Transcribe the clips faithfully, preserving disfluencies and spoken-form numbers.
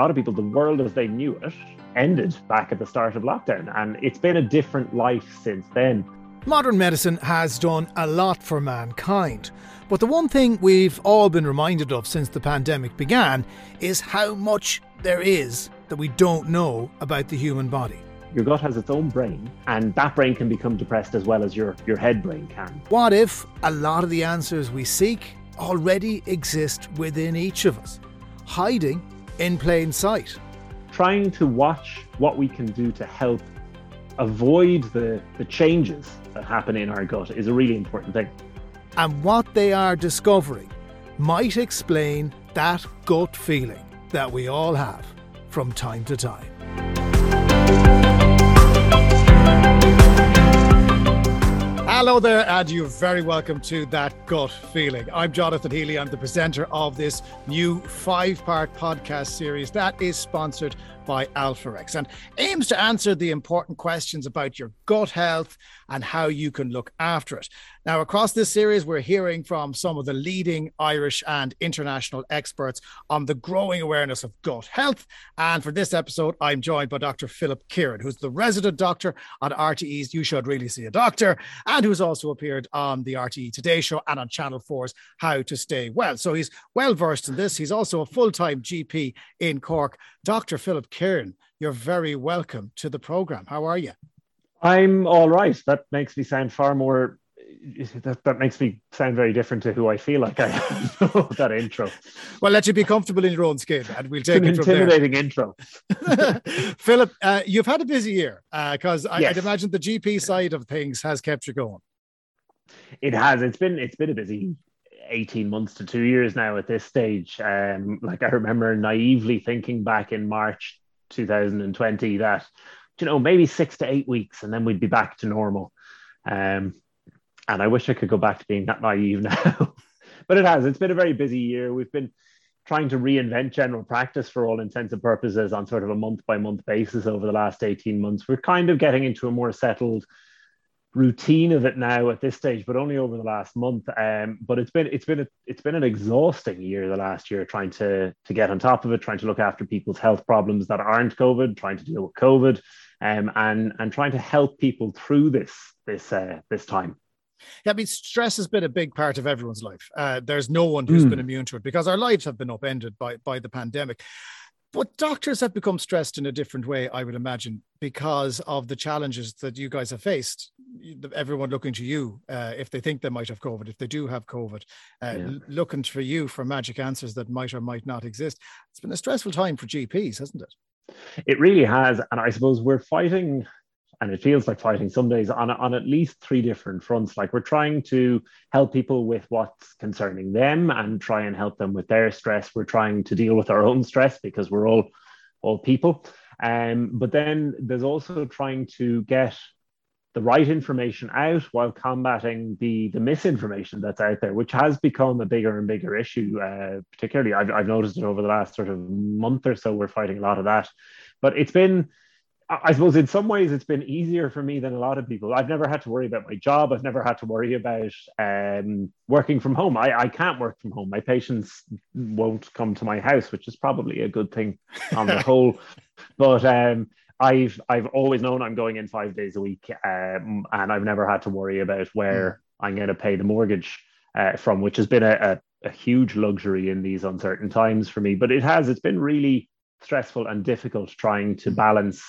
lot of people, the world as they knew it ended back at the start of lockdown, and it's been a different life since then. Modern medicine has done a lot for mankind, but the one thing we've all been reminded of since the pandemic began is how much there is that we don't know about the human body. Your gut has its own brain, and that brain can become depressed as well as your, your head brain can. What if a lot of the answers we seek already exist within each of us, hiding in plain sight? Trying to watch what we can do to help avoid the, the changes that happen in our gut is a really important thing. And what they are discovering might explain that gut feeling that we all have from time to time. Hello there, and you're very welcome to That Gut Feeling. I'm Jonathan Healy. I'm the presenter of this new five-part podcast series that is sponsored by Alpharex and aims to answer the important questions about your gut health and how you can look after it. Now, across this series, we're hearing from some of the leading Irish and international experts on the growing awareness of gut health. And for this episode, I'm joined by Doctor Philip Kieran, who's the resident doctor on R T E's You Should Really See a Doctor, and who's also appeared on the R T E Today Show and on Channel four's How to Stay Well. So he's well-versed in this. He's also a full-time G P in Cork. Doctor Philip Kieran, you're very welcome to the programme. How are you? I'm all right. That makes me sound far more... That, that makes me sound very different to who I feel like I am. That intro. Well, let you be comfortable in your own skin, and we'll take it from there. An intimidating intro. Philip, uh, you've had a busy year, because uh, yes. I'd imagine the G P side of things has kept you going. It has. It's been it's been a busy eighteen months to two years now at this stage. Um, like I remember naively thinking back in March twenty twenty that, you know, maybe six to eight weeks and then we'd be back to normal. Um, And I wish I could go back to being that naive now. But it has. It's been a very busy year. We've been trying to reinvent general practice for all intents and purposes on sort of a month-by-month basis over the last eighteen months. We're kind of getting into a more settled routine of it now at this stage, but only over the last month. Um, but it's been it's been a, it's been an exhausting year, the last year, trying to, to get on top of it, trying to look after people's health problems that aren't COVID, trying to deal with COVID, um, and, and trying to help people through this, this, uh, this time. Yeah, I mean, stress has been a big part of everyone's life. Uh, there's no one who's mm. been immune to it because our lives have been upended by, by the pandemic. But doctors have become stressed in a different way, I would imagine, because of the challenges that you guys have faced. Everyone looking to you, uh, if they think they might have COVID, if they do have COVID, uh, yeah. looking for you for magic answers that might or might not exist. It's been a stressful time for G Ps, hasn't it? It really has. And I suppose we're fighting... And it feels like fighting some days on, on at least three different fronts. Like we're trying to help people with what's concerning them and try and help them with their stress. We're trying to deal with our own stress because we're all, all people. Um, but then there's also trying to get the right information out while combating the, the misinformation that's out there, which has become a bigger and bigger issue. Uh, particularly, I've, I've noticed it over the last sort of month or so, we're fighting a lot of that. But it's been... I suppose in some ways it's been easier for me than a lot of people. I've never had to worry about my job. I've never had to worry about um, working from home. I, I can't work from home. My patients won't come to my house, which is probably a good thing on the whole. But um, I've I've always known I'm going in five days a week, um, and I've never had to worry about where mm. I'm going to pay the mortgage uh, from, which has been a, a, a huge luxury in these uncertain times for me. But it has. It's been really stressful and difficult trying to balance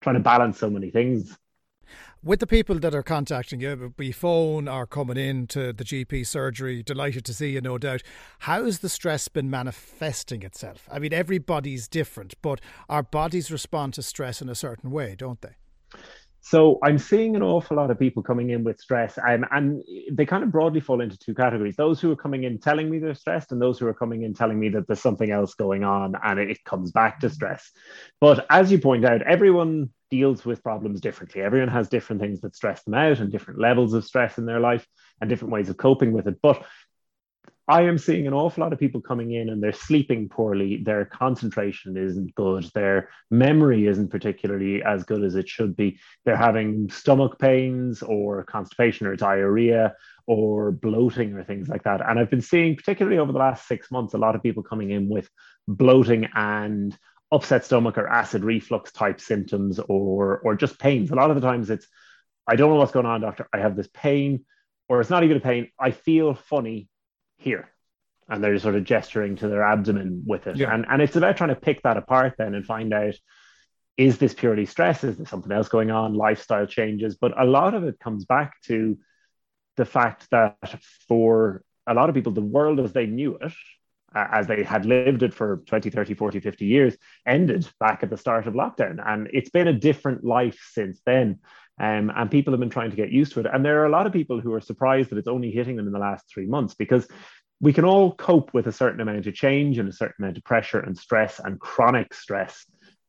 trying to balance so many things. With the people that are contacting you, by phone or coming in to the G P surgery, delighted to see you, no doubt. How's the stress been manifesting itself? I mean, everybody's different, but our bodies respond to stress in a certain way, don't they? So I'm seeing an awful lot of people coming in with stress, um, and they kind of broadly fall into two categories. Those who are coming in telling me they're stressed, and those who are coming in telling me that there's something else going on and it comes back to stress. But as you point out, everyone deals with problems differently. Everyone has different things that stress them out and different levels of stress in their life and different ways of coping with it. But I am seeing an awful lot of people coming in and they're sleeping poorly, their concentration isn't good, their memory isn't particularly as good as it should be, they're having stomach pains or constipation or diarrhea or bloating or things like that. And I've been seeing, particularly over the last six months, a lot of people coming in with bloating and upset stomach or acid reflux type symptoms, or or just pains. A lot of the times it's, I don't know what's going on, doctor, I have this pain, or it's not even a pain, I feel funny here. And they're sort of gesturing to their abdomen with it. Yeah. And, and it's about trying to pick that apart then and find out, is this purely stress? Is there something else going on? Lifestyle changes. But a lot of it comes back to the fact that for a lot of people, the world as they knew it, uh, as they had lived it for twenty, thirty, forty, fifty years, ended back at the start of lockdown. And it's been a different life since then. Um, and people have been trying to get used to it. And there are a lot of people who are surprised that it's only hitting them in the last three months, because we can all cope with a certain amount of change and a certain amount of pressure and stress and chronic stress.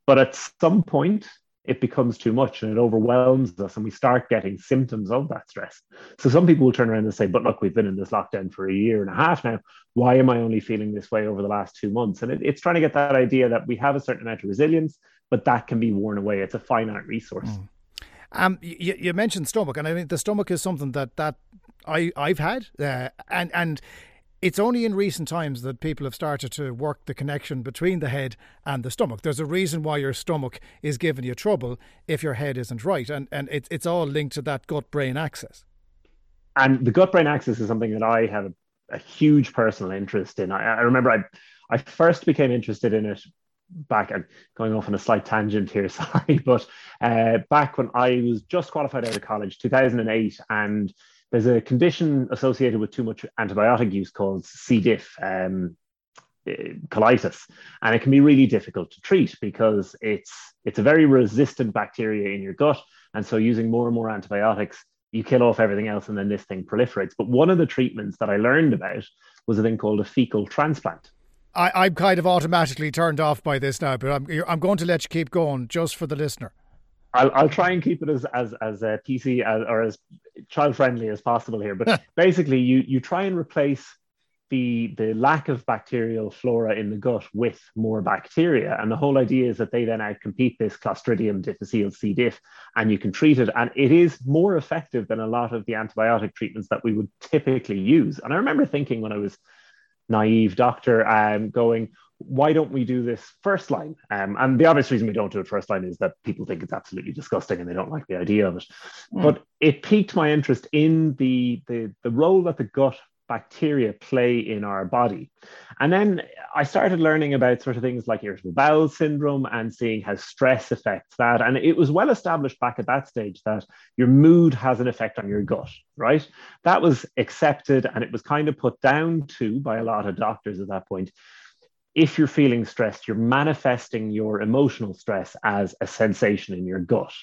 But at some point, it becomes too much and it overwhelms us and we start getting symptoms of that stress. So some people will turn around and say, but look, we've been in this lockdown for a year and a half now. Why am I only feeling this way over the last two months? And it, it's trying to get that idea that we have a certain amount of resilience, but that can be worn away. It's a finite resource. Mm. Um, you, you mentioned stomach, and I mean the stomach is something that that I I've had, uh, and and it's only in recent times that people have started to work the connection between the head and the stomach. There's a reason why your stomach is giving you trouble if your head isn't right, and and it's it's all linked to that gut brain axis. And the gut brain axis is something that I have a, a huge personal interest in. I, I remember I I first became interested in it. Back, I'm going off on a slight tangent here, sorry, but uh, back when I was just qualified out of college, two thousand eight, and there's a condition associated with too much antibiotic use called C. diff, um, colitis, and it can be really difficult to treat because it's it's a very resistant bacteria in your gut, and so using more and more antibiotics, you kill off everything else, and then this thing proliferates. But one of the treatments that I learned about was a thing called a fecal transplant. I, I'm kind of automatically turned off by this now, but I'm I'm going to let you keep going just for the listener. I'll I'll try and keep it as as as uh, P C as, or as child friendly as possible here. But basically, you you try and replace the the lack of bacterial flora in the gut with more bacteria, and the whole idea is that they then outcompete this Clostridium difficile C. diff, and you can treat it, and it is more effective than a lot of the antibiotic treatments that we would typically use. And I remember thinking when I was naive doctor um, going, why don't we do this first line? Um, and the obvious reason we don't do it first line is that people think it's absolutely disgusting and they don't like the idea of it. Mm. But it piqued my interest in the, the, the role that the gut bacteria play in our body. And then I started learning about sort of things like irritable bowel syndrome and seeing how stress affects that. And it was well established back at that stage that your mood has an effect on your gut, right? That was accepted and it was kind of put down to by a lot of doctors at that point. If you're feeling stressed, you're manifesting your emotional stress as a sensation in your gut.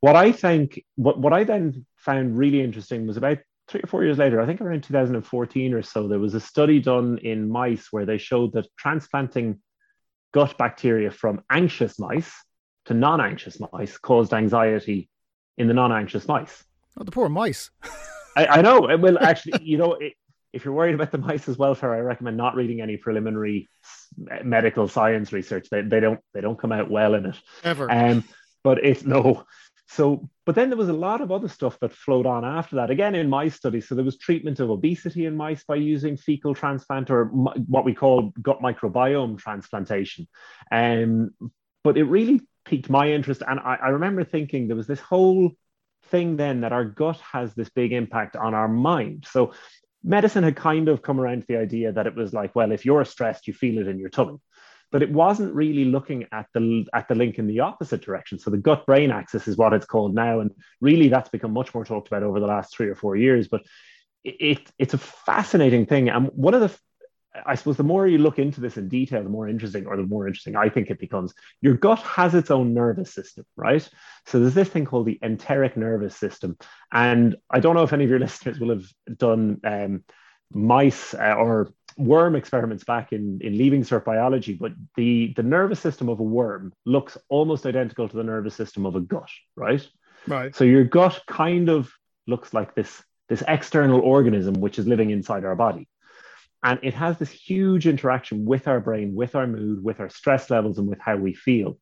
What I think, what, what I then found really interesting was about three or four years later, I think around two thousand fourteen or so, there was a study done in mice where they showed that transplanting gut bacteria from anxious mice to non-anxious mice caused anxiety in the non-anxious mice. Oh, the poor mice. I, I know. Well, actually, you know, it, if you're worried about the mice's welfare, I recommend not reading any preliminary medical science research. They, they don't they don't come out well in it. Ever. Um, but it's no... So, but then there was a lot of other stuff that flowed on after that, again, in my studies. So there was treatment of obesity in mice by using fecal transplant or m- what we call gut microbiome transplantation. Um, but it really piqued my interest. And I, I remember thinking there was this whole thing then that our gut has this big impact on our mind. So medicine had kind of come around to the idea that it was like, well, if you're stressed, you feel it in your tummy. But it wasn't really looking at the at the link in the opposite direction. So the gut-brain axis is what it's called now. And really, that's become much more talked about over the last three or four years. But it, it it's a fascinating thing. And one of the, I suppose, the more you look into this in detail, the more interesting, or the more interesting I think it becomes. Your gut has its own nervous system, right? So there's this thing called the enteric nervous system. And I don't know if any of your listeners will have done um, mice uh, or... worm experiments back in, in Leaving Cert biology, but the, the nervous system of a worm looks almost identical to the nervous system of a gut, right? Right. So your gut kind of looks like this, this external organism which is living inside our body. And it has this huge interaction with our brain, with our mood, with our stress levels, and with how we feel.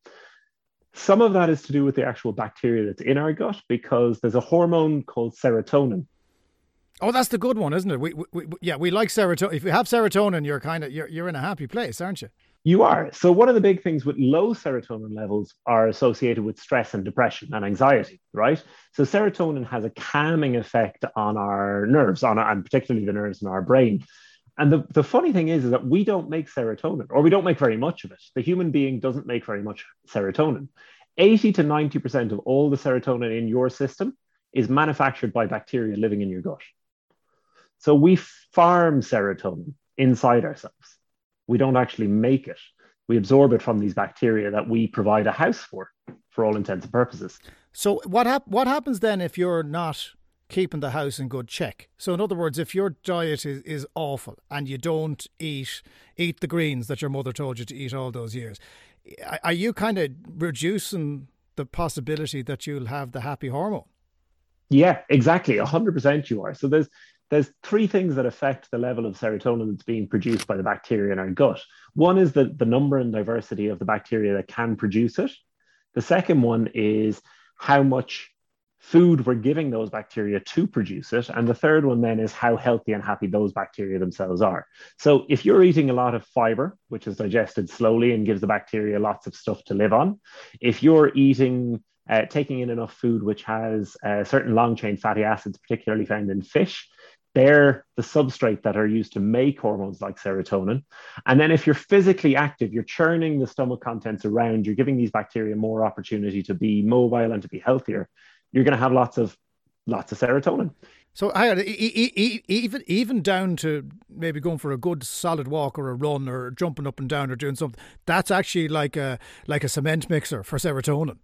Some of that is to do with the actual bacteria that's in our gut, because there's a hormone called serotonin. Oh, that's the good one, isn't it? We, we, we yeah, we like serotonin. If you have serotonin, you're kind of you're you're in a happy place, aren't you? You are. So one of the big things with low serotonin levels are associated with stress and depression and anxiety, right? So serotonin has a calming effect on our nerves, on our, and particularly the nerves in our brain. And the, the funny thing is, is that we don't make serotonin, or we don't make very much of it. The human being doesn't make very much serotonin. eighty to ninety percent of all the serotonin in your system is manufactured by bacteria living in your gut. So we farm serotonin inside ourselves. We don't actually make it. We absorb it from these bacteria that we provide a house for, for all intents and purposes. So what hap- what happens then if you're not keeping the house in good check? So in other words, if your diet is, is awful and you don't eat eat the greens that your mother told you to eat all those years, are you kind of reducing the possibility that you'll have the happy hormone? Yeah, exactly. one hundred percent you are. So there's there's three things that affect the level of serotonin that's being produced by the bacteria in our gut. One is the, the number and diversity of the bacteria that can produce it. The second one is how much food we're giving those bacteria to produce it. And the third one then is how healthy and happy those bacteria themselves are. So if you're eating a lot of fiber, which is digested slowly and gives the bacteria lots of stuff to live on, if you're eating... Uh, taking in enough food which has uh, certain long-chain fatty acids, particularly found in fish, they're the substrate that are used to make hormones like serotonin. And then if you're physically active, you're churning the stomach contents around, you're giving these bacteria more opportunity to be mobile and to be healthier, you're going to have lots of lots of serotonin. So even even down to maybe going for a good solid walk or a run or jumping up and down or doing something, that's actually like a like a cement mixer for serotonin.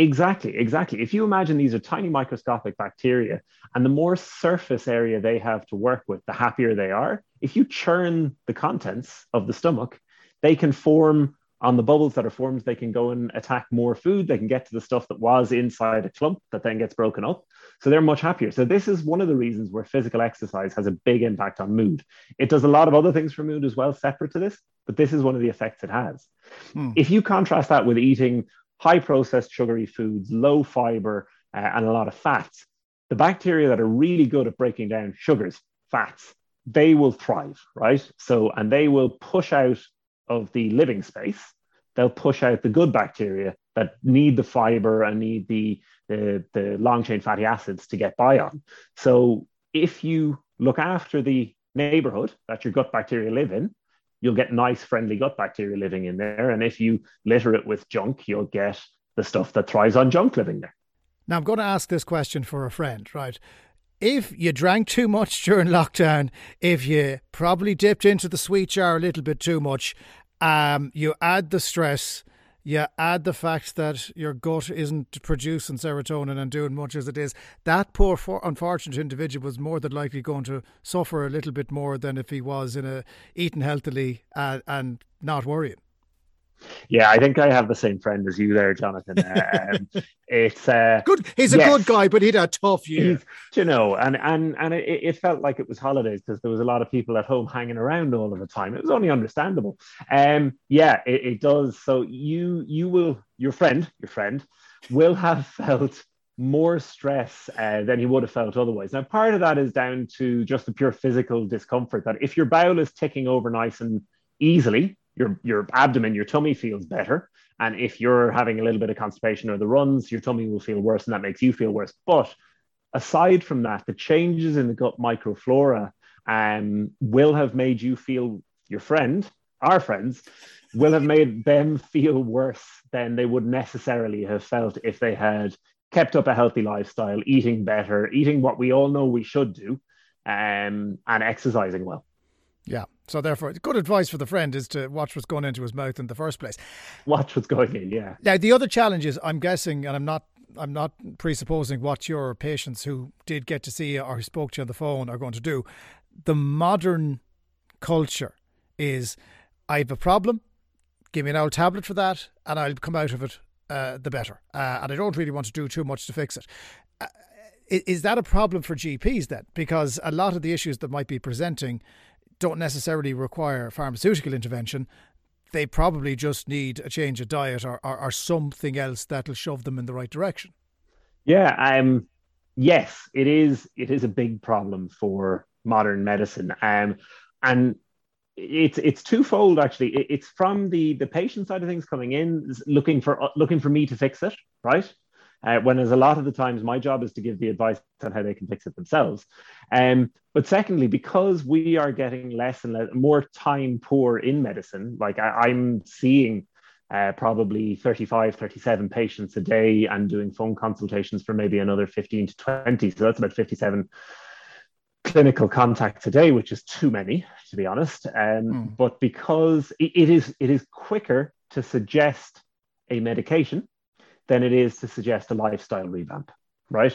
Exactly, exactly. If you imagine these are tiny microscopic bacteria, and the more surface area they have to work with, the happier they are. If you churn the contents of the stomach, they can form on the bubbles that are formed, they can go and attack more food. They can get to the stuff that was inside a clump that then gets broken up. So they're much happier. So this is one of the reasons where physical exercise has a big impact on mood. It does a lot of other things for mood as well, separate to this, but this is one of the effects it has. Mm. If you contrast that with eating high processed sugary foods, low fiber, uh, and a lot of fats, the bacteria that are really good at breaking down sugars, fats, they will thrive, right? So, and they will push out of the living space. They'll push out the good bacteria that need the fiber and need the, the, the long-chain fatty acids to get by on. So if you look after the neighborhood that your gut bacteria live in, you'll get nice, friendly gut bacteria living in there. And if you litter it with junk, you'll get the stuff that thrives on junk living there. Now, I'm going to ask this question for a friend, right? If you drank too much during lockdown, if you probably dipped into the sweet jar a little bit too much, um, you add the stress, you add the fact that your gut isn't producing serotonin and doing much as it is, that poor for- unfortunate individual was more than likely going to suffer a little bit more than if he was in a eating healthily uh, and not worrying. Yeah, I think I have the same friend as you there, Jonathan. Um, it's uh, good. He's a yes. good guy, but he'd had a tough year. He's, you know, and and and it, it felt like it was holidays because there was a lot of people at home hanging around all of the time. It was only understandable. Um, yeah, it, it does. So you you will your friend your friend will have felt more stress uh, than he would have felt otherwise. Now, part of that is down to just the pure physical discomfort. That if your bowel is ticking over nice and easily, Your, your abdomen, your tummy feels better. And if you're having a little bit of constipation or the runs, your tummy will feel worse and that makes you feel worse. But aside from that, the changes in the gut microflora um, will have made you feel, your friend, our friends, will have made them feel worse than they would necessarily have felt if they had kept up a healthy lifestyle, eating better, eating what we all know we should do, um, and exercising well. Yeah. So therefore, good advice for the friend is to watch what's going into his mouth in the first place. Watch what's going in, yeah. Now, the other challenge is, I'm guessing, and I'm not I'm not presupposing what your patients who did get to see you or who spoke to you on the phone are going to do. The modern culture is, I have a problem, give me an old tablet for that, and I'll come out of it uh, the better. Uh, and I don't really want to do too much to fix it. Uh, is that a problem for G Ps then? Because a lot of the issues that might be presenting don't necessarily require pharmaceutical intervention. They probably just need a change of diet or, or, or something else that'll shove them in the right direction. Yeah, um, yes, it is. It is a big problem for modern medicine. Um, and it's it's twofold actually. It's from the the patient side of things coming in, looking for looking for me to fix it, right? Uh, when as a lot of the times my job is to give the advice on how they can fix it themselves. Um, but secondly, because we are getting less and less, more time poor in medicine, like I, I'm seeing uh, probably thirty-five, thirty-seven patients a day and doing phone consultations for maybe another fifteen to twenty. So that's about fifty-seven clinical contacts a day, which is too many, to be honest. Um, mm. But because it, it is it is quicker to suggest a medication than it is to suggest a lifestyle revamp, right?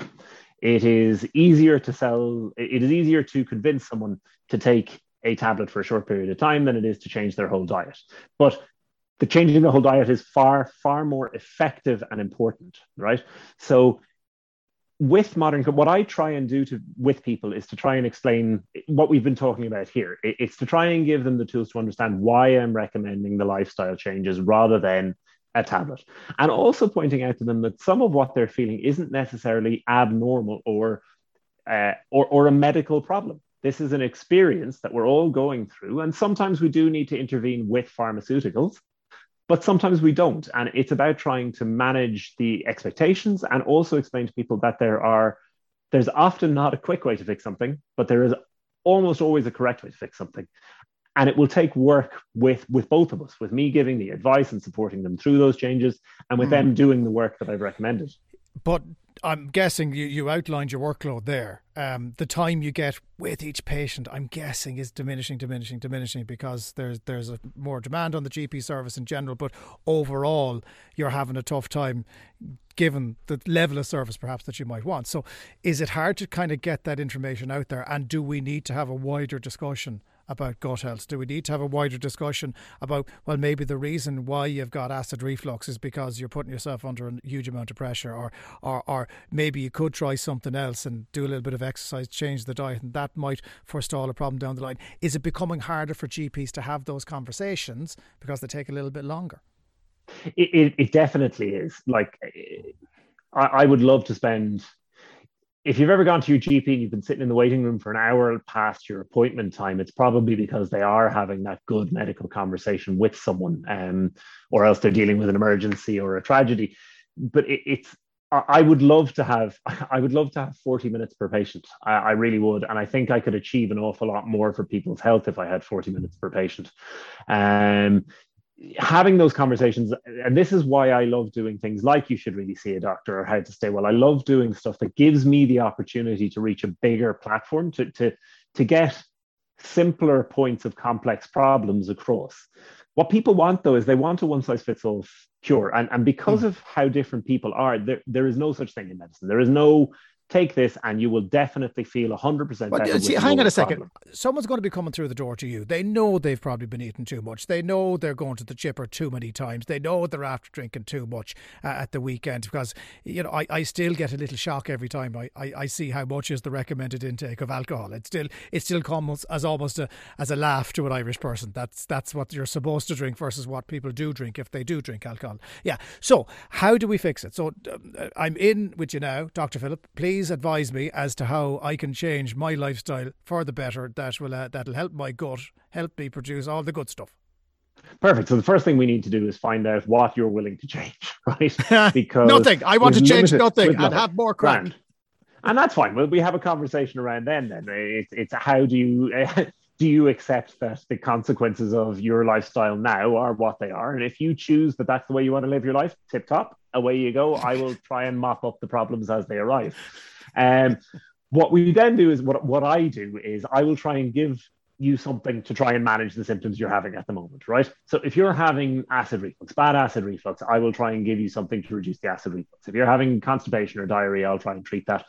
It is easier to sell, it is easier to convince someone to take a tablet for a short period of time than it is to change their whole diet. But the changing the whole diet is far, far more effective and important, right? So with modern, what I try and do to with people is to try and explain what we've been talking about here. It's to try and give them the tools to understand why I'm recommending the lifestyle changes rather than a tablet, and also pointing out to them that some of what they're feeling isn't necessarily abnormal or, uh, or or a medical problem. This is an experience that we're all going through, and sometimes we do need to intervene with pharmaceuticals, but sometimes we don't. And it's about trying to manage the expectations and also explain to people that there are there's often not a quick way to fix something, but there is almost always a correct way to fix something. And it will take work with, with both of us, with me giving the advice and supporting them through those changes, and with mm. them doing the work that I've recommended. But I'm guessing you, you outlined your workload there. Um, the time you get with each patient, I'm guessing, is diminishing, diminishing, diminishing, because there's there's a more demand on the G P service in general. But overall, you're having a tough time given the level of service perhaps that you might want. So is it hard to kind of get that information out there? And do we need to have a wider discussion about gut health? Do we need to have a wider discussion about, well, maybe the reason why you've got acid reflux is because you're putting yourself under a huge amount of pressure, or or, or maybe you could try something else and do a little bit of exercise, change the diet, and that might forestall a problem down the line. Is it becoming harder for G Ps to have those conversations because they take a little bit longer? It, it, it definitely is. Like, I, I would love to spend... If you've ever gone to your G P and you've been sitting in the waiting room for an hour past your appointment time, it's probably because they are having that good medical conversation with someone, um, or else they're dealing with an emergency or a tragedy. But it, it's, I would love to have, I would love to have forty minutes per patient. I, I really would. And I think I could achieve an awful lot more for people's health if I had forty minutes per patient. Um, having those conversations, and this is why I love doing things like You Should Really See a Doctor or How to Stay Well. I love doing stuff that gives me the opportunity to reach a bigger platform, to to to get simpler points of complex problems across. What people want, though, is they want a one-size-fits-all cure. And, and because mm. of how different people are, there, there is no such thing in medicine. There is no... Take this and you will definitely feel one hundred percent better. See, hang on a second. Problem. Someone's going to be coming through the door to you. They know they've probably been eating too much. They know they're going to the chipper too many times. They know they're after drinking too much uh, at the weekend, because, you know, I, I still get a little shock every time I, I, I see how much is the recommended intake of alcohol. It still it still comes as almost a, as a laugh to an Irish person. That's, that's what you're supposed to drink versus what people do drink if they do drink alcohol. Yeah. So how do we fix it? So um, I'm in with you now, Doctor Philip. Please advise me as to how I can change my lifestyle for the better that will uh, that'll help my gut, help me produce all the good stuff. Perfect. So the first thing we need to do is find out what you're willing to change, right? Because nothing. I want to change nothing and nothing. Have more crack. Grand. And that's fine. Well, we have a conversation around then. Then it's it's how do you uh, do you accept that the consequences of your lifestyle now are what they are, and if you choose that that's the way you want to live your life, tip top. Away you go. I will try and mop up the problems as they arrive. Um, what we then do is what, what I do is I will try and give you something to try and manage the symptoms you're having at the moment, right? So if you're having acid reflux, bad acid reflux, I will try and give you something to reduce the acid reflux. If you're having constipation or diarrhea, I'll try and treat that.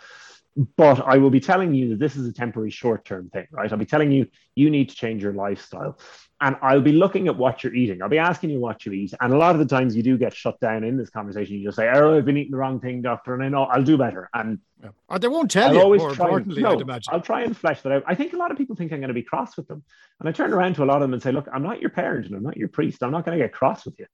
But I will be telling you that this is a temporary short-term thing, right? I'll be telling you, you need to change your lifestyle. And I'll be looking at what you're eating. I'll be asking you what you eat. And a lot of the times you do get shut down in this conversation. You just say, oh, I've been eating the wrong thing, doctor, and I know I'll do better. And yeah. Or they won't tell I'll you, always more try importantly, and, no, I'd imagine. I'll try and flesh that out. I think a lot of people think I'm going to be cross with them. And I turn around to a lot of them and say, look, I'm not your parent and I'm not your priest. I'm not going to get cross with you.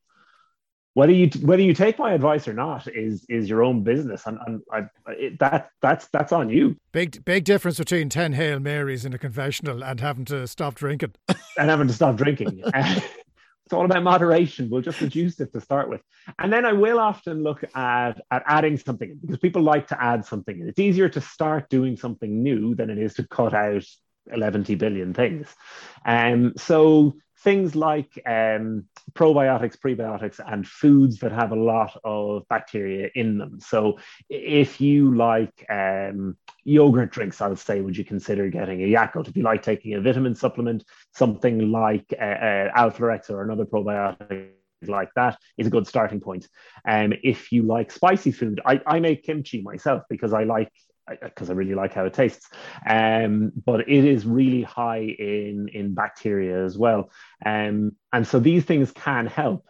whether you whether you take my advice or not is is your own business, and, and I, it, that that's that's on you. Big big difference between ten Hail Marys in a confessional and having to stop drinking. And having to stop drinking. It's all about moderation. We'll just reduce it to start with, and then I will often look at at adding something, because people like to add something. It's easier to start doing something new than it is to cut out eleven billion things, and um, so. Things like um, probiotics, prebiotics, and foods that have a lot of bacteria in them. So if you like um, yogurt drinks, I would say, would you consider getting a Yakult? If you like taking a vitamin supplement, something like uh, uh, Alpharex or another probiotic like that is a good starting point. Um, if you like spicy food, I, I make kimchi myself because I like because I really like how it tastes. Um, but it is really high in, in bacteria as well. Um, and so these things can help.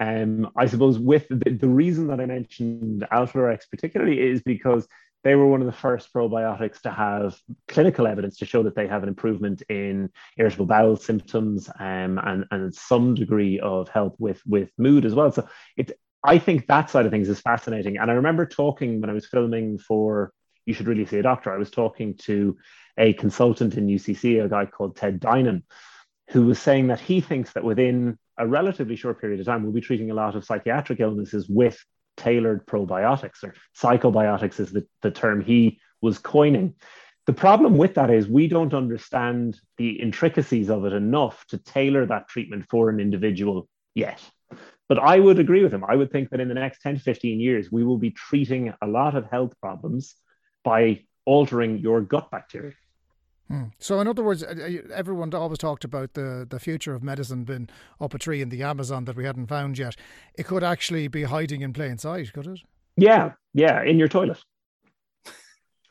Um, I suppose with the, the reason that I mentioned Alpharex particularly is because they were one of the first probiotics to have clinical evidence to show that they have an improvement in irritable bowel symptoms um, and, and some degree of help with, with mood as well. So it, I think that side of things is fascinating. And I remember talking when I was filming for You Should Really See a Doctor, I was talking to a consultant in U C C, a guy called Ted Dinan, who was saying that he thinks that within a relatively short period of time, we'll be treating a lot of psychiatric illnesses with tailored probiotics, or psychobiotics is the, the term he was coining. The problem with that is we don't understand the intricacies of it enough to tailor that treatment for an individual yet. But I would agree with him. I would think that in the next ten to fifteen years, we will be treating a lot of health problems by altering your gut bacteria. Hmm. So in other words, everyone always talked about the, the future of medicine being up a tree in the Amazon that we hadn't found yet. It could actually be hiding in plain sight, could it? Yeah, yeah, in your toilet.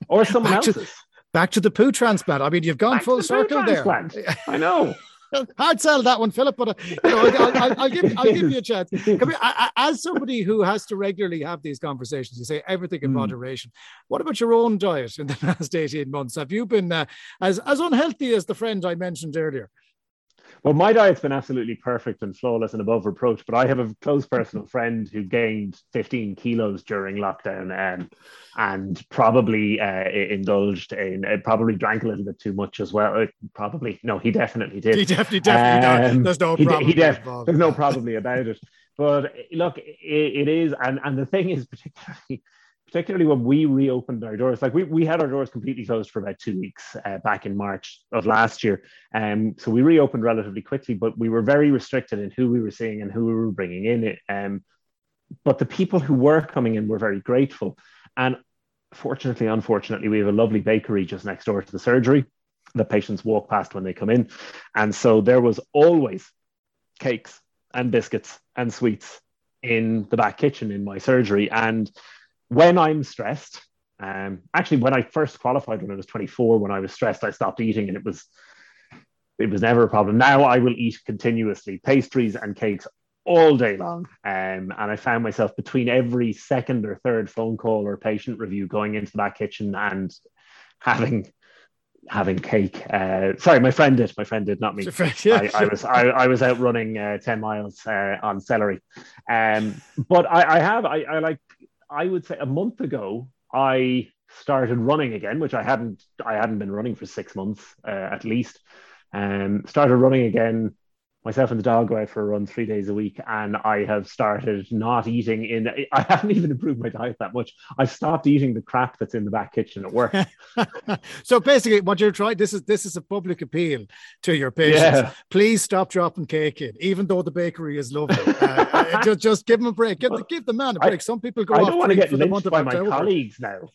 Or someone back else's. To, back to the poo transplant. I mean, you've gone back full the circle there. I know. Hard sell that one, Philip, but you know, I'll, I'll, I'll, give, I'll give you a chance. Come here, I, I, as somebody who has to regularly have these conversations, you say everything in mm. moderation. What about your own diet in the last eighteen months? Have you been uh, as, as unhealthy as the friend I mentioned earlier? Well, my diet's been absolutely perfect and flawless and above reproach, but I have a close personal friend who gained fifteen kilos during lockdown and, and probably uh, indulged in, uh, probably drank a little bit too much as well. It probably, no, he definitely did. He definitely, definitely um, did. There's no problem. He, he def- there's no probably about it. But look, it, it is, and, and the thing is particularly... particularly when we reopened our doors, like we, we had our doors completely closed for about two weeks uh, back in March of last year. Um, so we reopened relatively quickly, but we were very restricted in who we were seeing and who we were bringing in. Um, but the people who were coming in were very grateful. And fortunately, unfortunately, we have a lovely bakery just next door to the surgery that patients walk past when they come in. And so there was always cakes and biscuits and sweets in the back kitchen in my surgery. And when I'm stressed, um, actually, when I first qualified when I was twenty-four, when I was stressed, I stopped eating, and it was it was never a problem. Now I will eat continuously pastries and cakes all day long. Um, and I found myself between every second or third phone call or patient review going into that kitchen and having having cake. Uh, sorry, my friend did. My friend did, not me. I, I was I, I was out running uh, ten miles uh, on celery. Um, but I, I have, I, I like... I would say a month ago, I started running again, which I hadn't I hadn't been running for six months uh, at least. Um, started running again. Myself and the dog go out for a run three days a week, and I have started not eating in... I haven't even improved my diet that much. I've stopped eating the crap that's in the back kitchen at work. So basically, what you're trying... This is this is a public appeal to your patients. Yeah. Please stop dropping cake in, even though the bakery is lovely. Uh, just, just give them a break. Give, well, give the man a break. I, Some people go I don't want to get lynched by my October. colleagues now.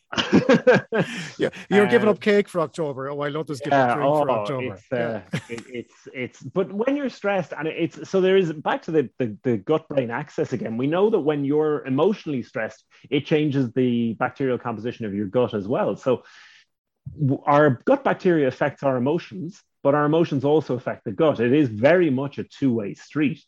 Yeah, you're um, giving up cake for October. Oh, I love this giving yeah, oh, for October. It's, uh, yeah. it, it's, it's, but when you're stressed, and it's so there is back to the, the, the gut brain axis again. We know that when you're emotionally stressed, it changes the bacterial composition of your gut as well. So our gut bacteria affects our emotions, but our emotions also affect the gut. It is very much a two-way street.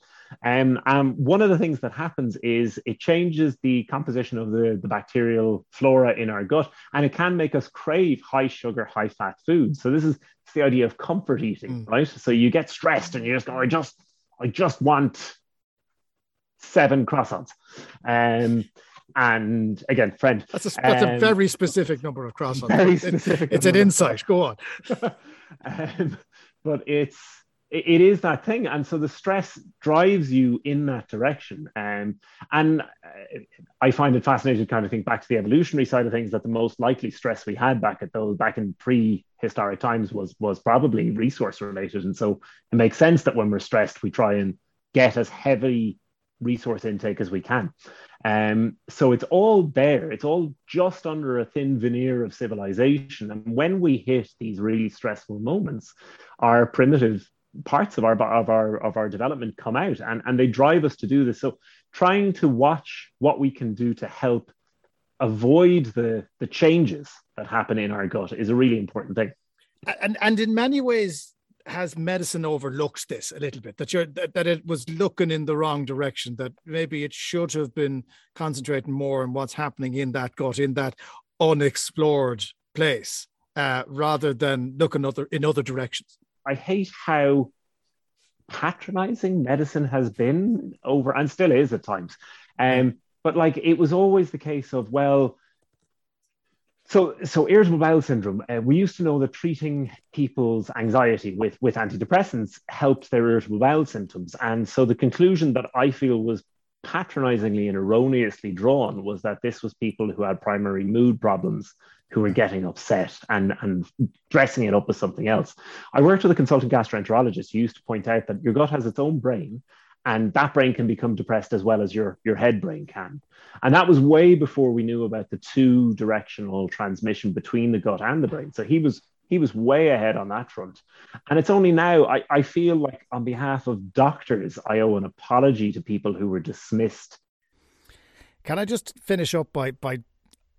Um, and one of the things that happens is it changes the composition of the, the bacterial flora in our gut, and it can make us crave high sugar, high fat foods. So this is the idea of comfort eating, mm. right? So you get stressed and you just go, I just, I just want seven croissants. Um, and again, friend. That's, a, that's um, a very specific number of croissants. Very specific. It, it's an insight. Go on. um, but it's, it is that thing. And so the stress drives you in that direction. Um, and I find it fascinating to kind of think back to the evolutionary side of things, that the most likely stress we had back at those, back in prehistoric times was, was probably resource related. And so it makes sense that when we're stressed, we try and get as heavy resource intake as we can. Um, so it's all there. It's all just under a thin veneer of civilization. And when we hit these really stressful moments, our primitive parts of our of our of our development come out, and and they drive us to do this. So trying to watch what we can do to help avoid the the changes that happen in our gut is a really important thing. And and in many ways, has medicine overlooked this a little bit, that you're that, that it was looking in the wrong direction, that maybe it should have been concentrating more on what's happening in that gut, in that unexplored place, uh, rather than looking other in other directions. I hate how patronizing medicine has been over, and still is at times. Um, but like, it was always the case of, well, so so irritable bowel syndrome, uh, we used to know that treating people's anxiety with, with antidepressants helped their irritable bowel symptoms. And so the conclusion that I feel was patronizingly and erroneously drawn was that this was people who had primary mood problems who were getting upset and, and dressing it up as something else. I worked with a consultant gastroenterologist who used to point out that your gut has its own brain, and that brain can become depressed as well as your, your head brain can. And that was way before we knew about the two-directional transmission between the gut and the brain. So he was he was way ahead on that front. And it's only now, I, I feel like on behalf of doctors, I owe an apology to people who were dismissed. Can I just finish up by by...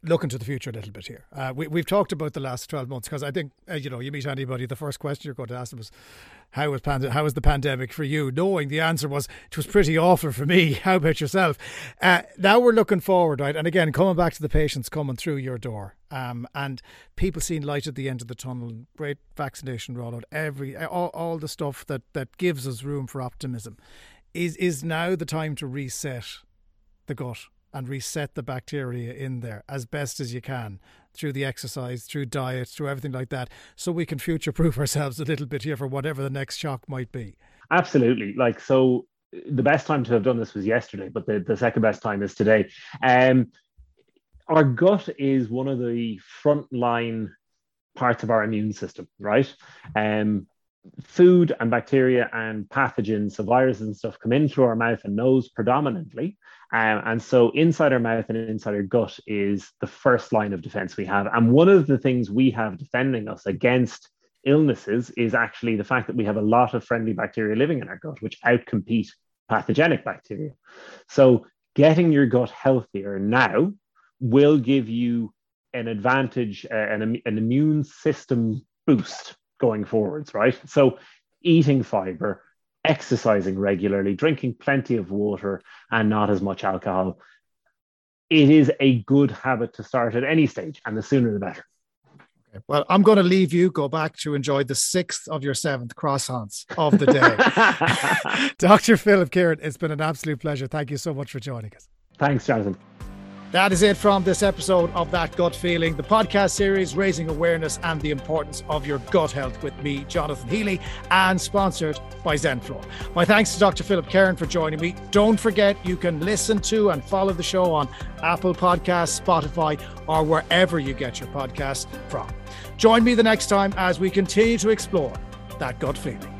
look into the future a little bit here. Uh, we, we've talked about the last twelve months, because I think, uh, you know, you meet anybody, the first question you're going to ask them is, how was, pand- how was the pandemic for you? Knowing the answer was, it was pretty awful for me. How about yourself? Uh, now we're looking forward, right? And again, coming back to the patients coming through your door, um, and people seeing light at the end of the tunnel, great vaccination rollout, every, all, all the stuff that, that gives us room for optimism. Is, is now the time to reset the gut and reset the bacteria in there as best as you can through the exercise, through diet, through everything like that, so we can future-proof ourselves a little bit here for whatever the next shock might be? Absolutely. Like, so the best time to have done this was yesterday, but the, the second best time is today. Um, our gut is one of the frontline parts of our immune system, right? Um, food and bacteria and pathogens, so viruses and stuff, come in through our mouth and nose predominantly. Um, and so inside our mouth and inside our gut is the first line of defense we have. And one of the things we have defending us against illnesses is actually the fact that we have a lot of friendly bacteria living in our gut, which outcompete pathogenic bacteria. So getting your gut healthier now will give you an advantage, uh, an, an immune system boost going forwards, right? So eating fiber, exercising regularly, drinking plenty of water and not as much alcohol. It is a good habit to start at any stage, and the sooner the better. Well, I'm going to leave you, go back to enjoy the sixth of your seventh croissants of the day. Doctor Philip Kieran, it's been an absolute pleasure. Thank you so much for joining us. Thanks, Jonathan. That is it from this episode of That Gut Feeling, the podcast series raising awareness and the importance of your gut health with me, Jonathan Healy, and sponsored by ZenFlo. My thanks to Doctor Philip Kieran for joining me. Don't forget, you can listen to and follow the show on Apple Podcasts, Spotify, or wherever you get your podcasts from. Join me the next time as we continue to explore that gut feeling.